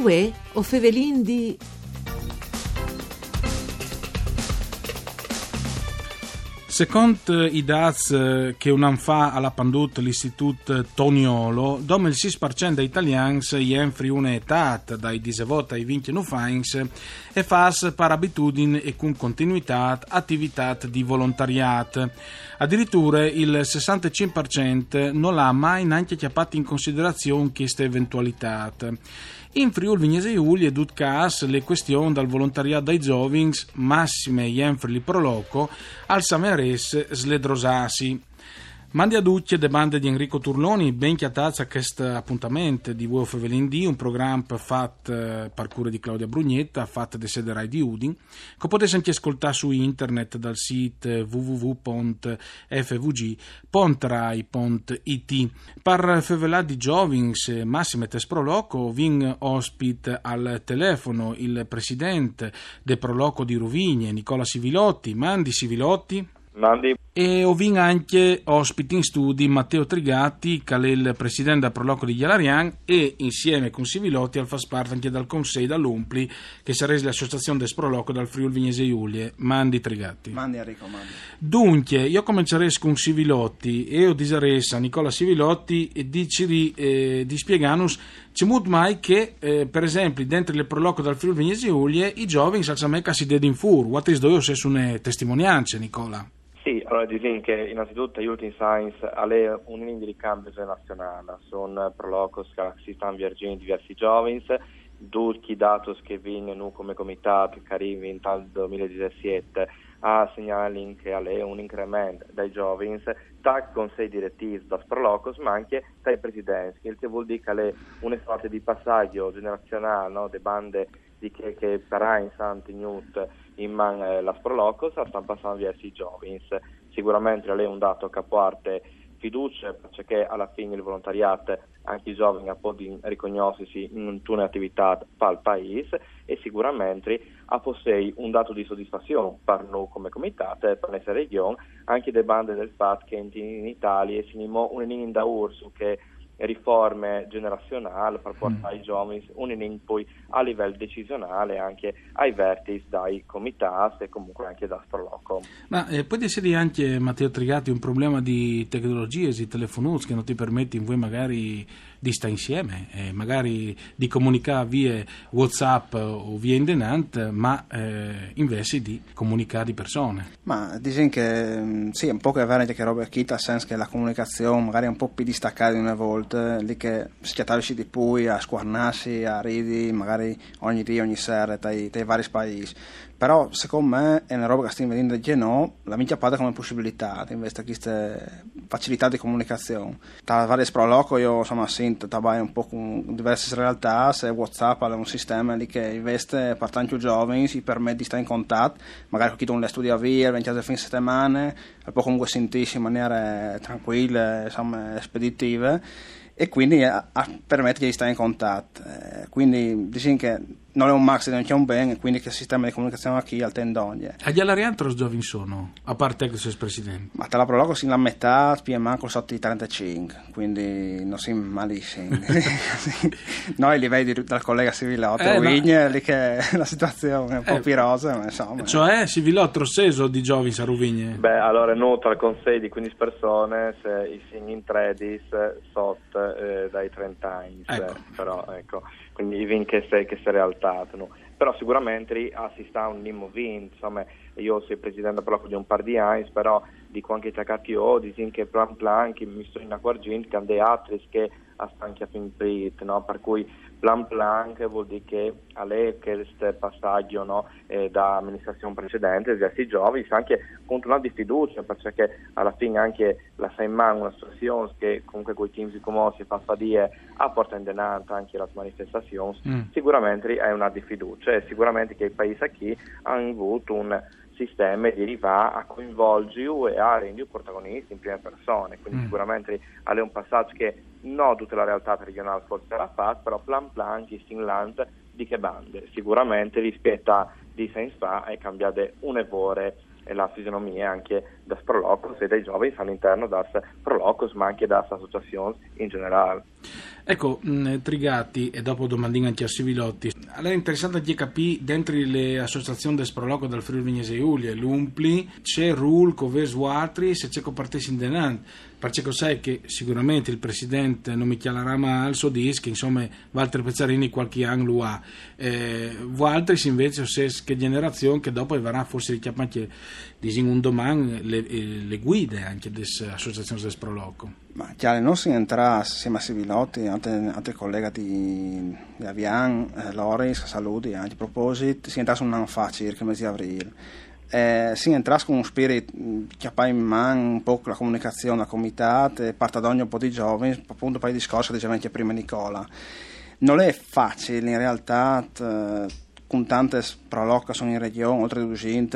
Vuê o Fèvelin di... Secondo i dati che un anno fa alla pandut l'Istituto Toniolo, dove il 6% dei italiani è in Friûl età dai 18 ai 29 anni e fa per abitudine e con continuità attività di volontariato. Addirittura il 65% non l'ha mai neanche chiappato in considerazione questa eventualità. In Friûl Vignesie Julie è dut cas le questioni dal volontariato dai giovins, massime jenfrili Proloco, al sameresse sledrosasi. Mandi a ducce de bande di Enrico Turloni, ben chiatazza a questo appuntamento di Vio Fèvelin D, un programma fatto per cura di Claudia Brugnetta, fatto da sede Rai di Udin, che potete anche ascoltare su internet dal sito www.fvg.rai.it. Per Fèvelin di Giovins, Massime Proloco, vin ospite al telefono il presidente del Proloco di Ruvigne, Nicola Sivilotti. Mandi Sivilotti. Mandi. E ho vinto anche ospiti in studi Matteo Trigatti, che è il presidente del Proloco di Gialariàn, e insieme con Sivilotti al fas parte anche dal Conseil dall'Umpli, che sarebbe l'associazione del Proloco dal Friûl Vignesie Julie. Mandi Trigatti. Mandi Enrico, mandi. Dunque, io comincerei con Sivilotti e ho disaressa Nicola Sivilotti e dici di spieganus c'è molto mai che, per esempio, dentro il Proloco dal Friûl Vignesie Julie i giovani salsameca si dedicano in fur. What is do se sono testimonianze, Nicola? Sì, allora diciamo che innanzitutto Youth in Science ha un linea di ricambio nazionale, sono prolocos che si stanno viaggiando diversi giovani, tutti i dati che vengono come comitato che arrivano dal 2017 a segnalare che ha un incremento dai giovani, da consei direttivi da prolocos ma anche dai presidenti, il che vuol dire che è una sorta di passaggio generazionale, no? De bande di che sarà in Santi Newt in man la Prolocos stanno passando verso i giovani. Sicuramente è un dato capoarte fiducia perché alla fine il volontariato anche i giovani a po' di riconoscersi in tune attività per il paese e sicuramente a possei un dato di soddisfazione per noi come comitato e per questa regione anche dei bande del fatto che in Italia si nimò un in da urso che riforme generazionali per portare i giovani unendo poi a livello decisionale anche ai vertici dai comitati e comunque anche da Proloco. Ma poi decidi anche Matteo Trigatti un problema di tecnologie, di telefonus che non ti permettono voi magari di stare insieme, magari di comunicare via WhatsApp o via Indenant, ma invece di comunicare di persone. Ma diciamo che sì, un po' che veramente che roba chita, nel senso che la comunicazione magari è un po' più distaccata di una volta. Lì che si chiattavisci di poi a squarnarsi, a ridi magari ogni dì, ogni sera dai vari paesi, però secondo me è una roba che stiamo vedendo che no, la minchia pada come possibilità invece queste facilità di comunicazione tra vari Proloco. Io insomma sento tabai un po' con diverse realtà, se WhatsApp è un sistema lì che investe per tanti giovani, si permette di stare in contatto magari con chi non le studia via 20 a fine settimane e poi comunque sentirsi in maniera tranquilla, insomma speditive, e quindi permette di stare in contatto. Quindi diciamo che non è un max, non c'è un ben, e quindi che il sistema di comunicazione a chi al tendoglie. A Gialariàn tros giovani sono, a parte che sei presidente? Ma te la Proloco sin la metà, più manco sotto i 35, quindi non si malissimo. Noi li vedi dal collega Sivilotti, Ruvigne, lì che la situazione è un po' pirosa, ma insomma. Cioè Sivilotti trosseso di giovani a Ruvigne? Beh, allora no, tra il Conseil di 15 persone, se i segni in tredis sotto dai 30 anni, ecco. Però ecco, quindi i che se realtà, no? Però sicuramente si sta un nimo vinto, insomma io sono presidente proprio di un par di anni, però dico anche TKTO, dicono che plan plan che mi sto in accorgendo che hanno dei altri che anche a fin prit, no? Per cui plan plan che vuol dire che a lei questo passaggio, no? Da amministrazione precedente verso i giovani anche continuare di fiducia, perché alla fine anche la Saiman una situazione che comunque con i team si conosce fa dire a porta in denanta anche la manifestazione sicuramente è una di fiducia e sicuramente che i paesi qui hanno avuto un sistema di arrivare a coinvolgere e a rendere protagonisti in prima persona, quindi sicuramente è un passaggio che non tutta la realtà regionale forse l'ha fatto, però plan plan che si inlanta di che bande sicuramente rispetto a di senso fa è cambiata un'evore e la fisionomia anche da Prolocos e dai giovani all'interno da Prolocos ma anche da associazioni in generale. Ecco, Trigatti, e dopo domandino anche a Sivilotti, a lei è interessante di capire dentro le associazioni del Proloco del Friûl Vignesie Julie, l'Umpli, c'è Rul, Coves, Watri, se c'è copartesi in denant, perché sai che sicuramente il presidente non mi chiamerà mai al suo disco, insomma Walter Pezzarini qualche anno lo ha, Walter invece se che generazione che dopo verrà forse richiamata anche un domani le guide anche delle associazioni del Proloco. Ma chiaro, non si entra assieme a Sivilotti, altri colleghi di Avian, Loris, saluti, anche a proposito, si entra su un anno fa circa, mese di aprile. Si entra con un spirito che ha in mano un po' la comunicazione, la comitata, parte da ogni un po' di giovani, appunto per il discorso che diceva anche prima Nicola. Non è facile in realtà, con tante proloca sono in regione, oltre a Udin,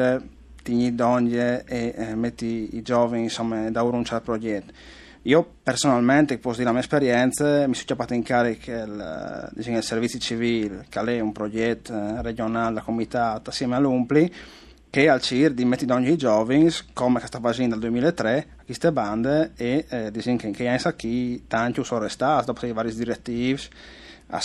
tigni donne e metti i giovani insomma da un certo progetto. Io personalmente, posso dire la mia esperienza, mi sono chiamato in carica il servizio civile, che è un progetto regionale, la comitata, assieme all'Umpli, che al CIR di metti d'ogni i Giovins, come che sta facendo dal 2003, a queste bande, e diciamo che in sacchi tanti sono restati, dopo i vari direttivi,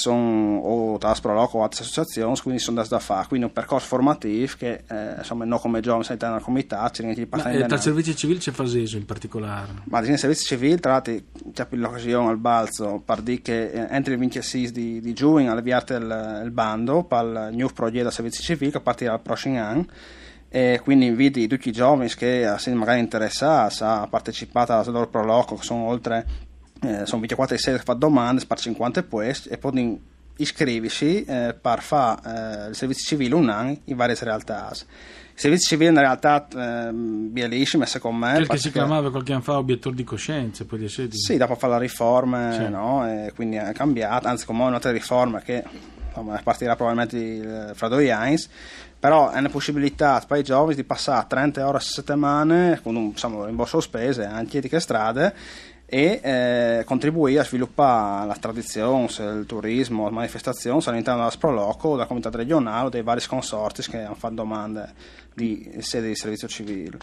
o Proloco o altre associazioni, quindi sono da fare, quindi un percorso formativo che insomma non come giovani sono nella comunità, c'è niente di partire. Tra servizio civile c'è Faseso in particolare? Ma il servizio civile tratti c'è l'occasione al balzo per dire che entro il 26 di giugno avviate il bando per il nuovo progetto del servizio civile che partirà il prossimo anno, e quindi inviti tutti i giovani che sono magari interessati a partecipare al loro Proloco, che sono oltre sono 24 e 6 che fa domande, spar 50 e poi iscriversi per fare il servizio civile un anno in varie realtà. Il servizio civile in realtà è bellissimo, secondo me. Quel che si chiamava qualche anno fa obiettore di coscienza, poi di sedi. Sì, dopo fare la riforma, sì. No? E quindi è cambiata, anzi come un'altra riforma che insomma, partirà probabilmente fra 2 anni, però è una possibilità per i giovani di passare 30 ore a settimana con un rimborso spese anche di che strade, e contribuire a sviluppare la tradizione, il turismo, la manifestazione all'interno della Proloco, della comunità regionale o dei vari consorti che hanno fatto domande di sede di servizio civile.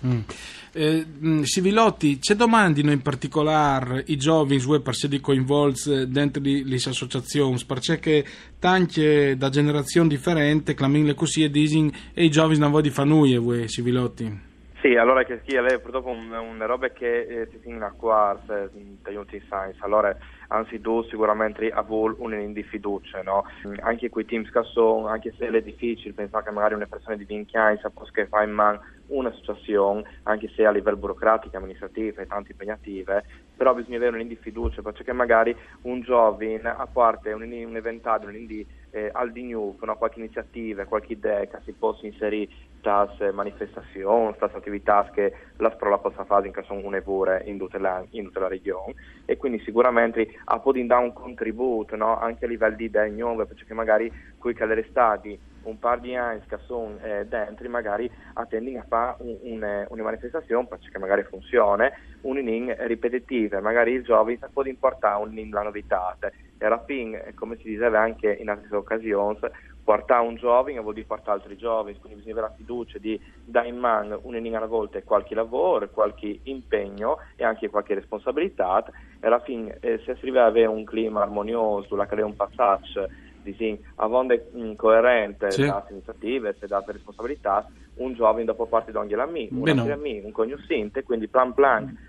Sivilotti, c'è domandino in particolare i giovani per essere coinvolti dentro le associazioni, perché tanti da generazioni differenti clamano le così e dicono e i giovani non vogliono fare nulla, Sivilotti. Sì, allora che sì, lei purtroppo una roba che si in la quarta aiuti in science, allora anzi tu sicuramente a vol un fiducia, no? Anche quei team scasso, anche se è difficile pensare che magari una persona di 20 anni sapesse che fa in mano un'associazione, anche se a livello burocratico, amministrativo e tanto impegnative, però bisogna avere un'indifiducia, perché magari un giovane a parte un eventato, al di nuovo, no? Qualche iniziativa, qualche idea che si possa inserire tante manifestazioni, tante attività che la sprola possa fare in caso una pure in tutta la regione, e quindi sicuramente a poter dare un contributo, no? Anche a livello di idee nuove, perché magari qui che le stati un par di anni che sono dentro magari attendono a fare una manifestazione perché magari funziona, un'inning ripetitiva, magari il giovane può importare un'inning la novità, e rapping, come si diceva anche in altre occasioni, portare un giovane vuol dire portare altri giovani, quindi bisogna avere la fiducia di dare in mano un'inning alla volta qualche lavoro, qualche impegno e anche qualche responsabilità, e alla fine se si avere un clima armonioso, la crea un passaggio a volte coerente da iniziative e da responsabilità, un giovane dopo parte da ogni amico, un altro amico, un cognoscente, quindi plan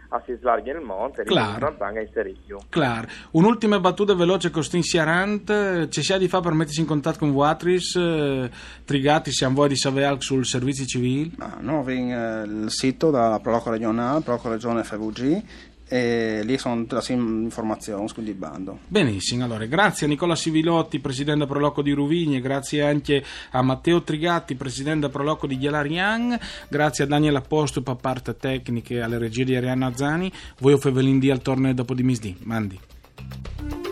a si slarga il monte e plan a inserirsi. Claro. Un'ultima battuta veloce Costin Siarant, ci sia di fa per mettersi in contatto con Vuatris, Trigatti, siamo voi di Savealc sul servizio civile? No, il sito della Proloco regionale, Proloco regione FVG, e lì sono tutte le informazioni sul bando. Benissimo, allora grazie a Nicola Sivilotti, presidente Proloco di Ruvigne, grazie anche a Matteo Trigatti, presidente Proloco di Gialariàn, grazie a Daniel Apostol per parte tecniche, alle regie di Arianna Zani Vuê, Fèvelin D al torneo dopo di misdì. Mandi.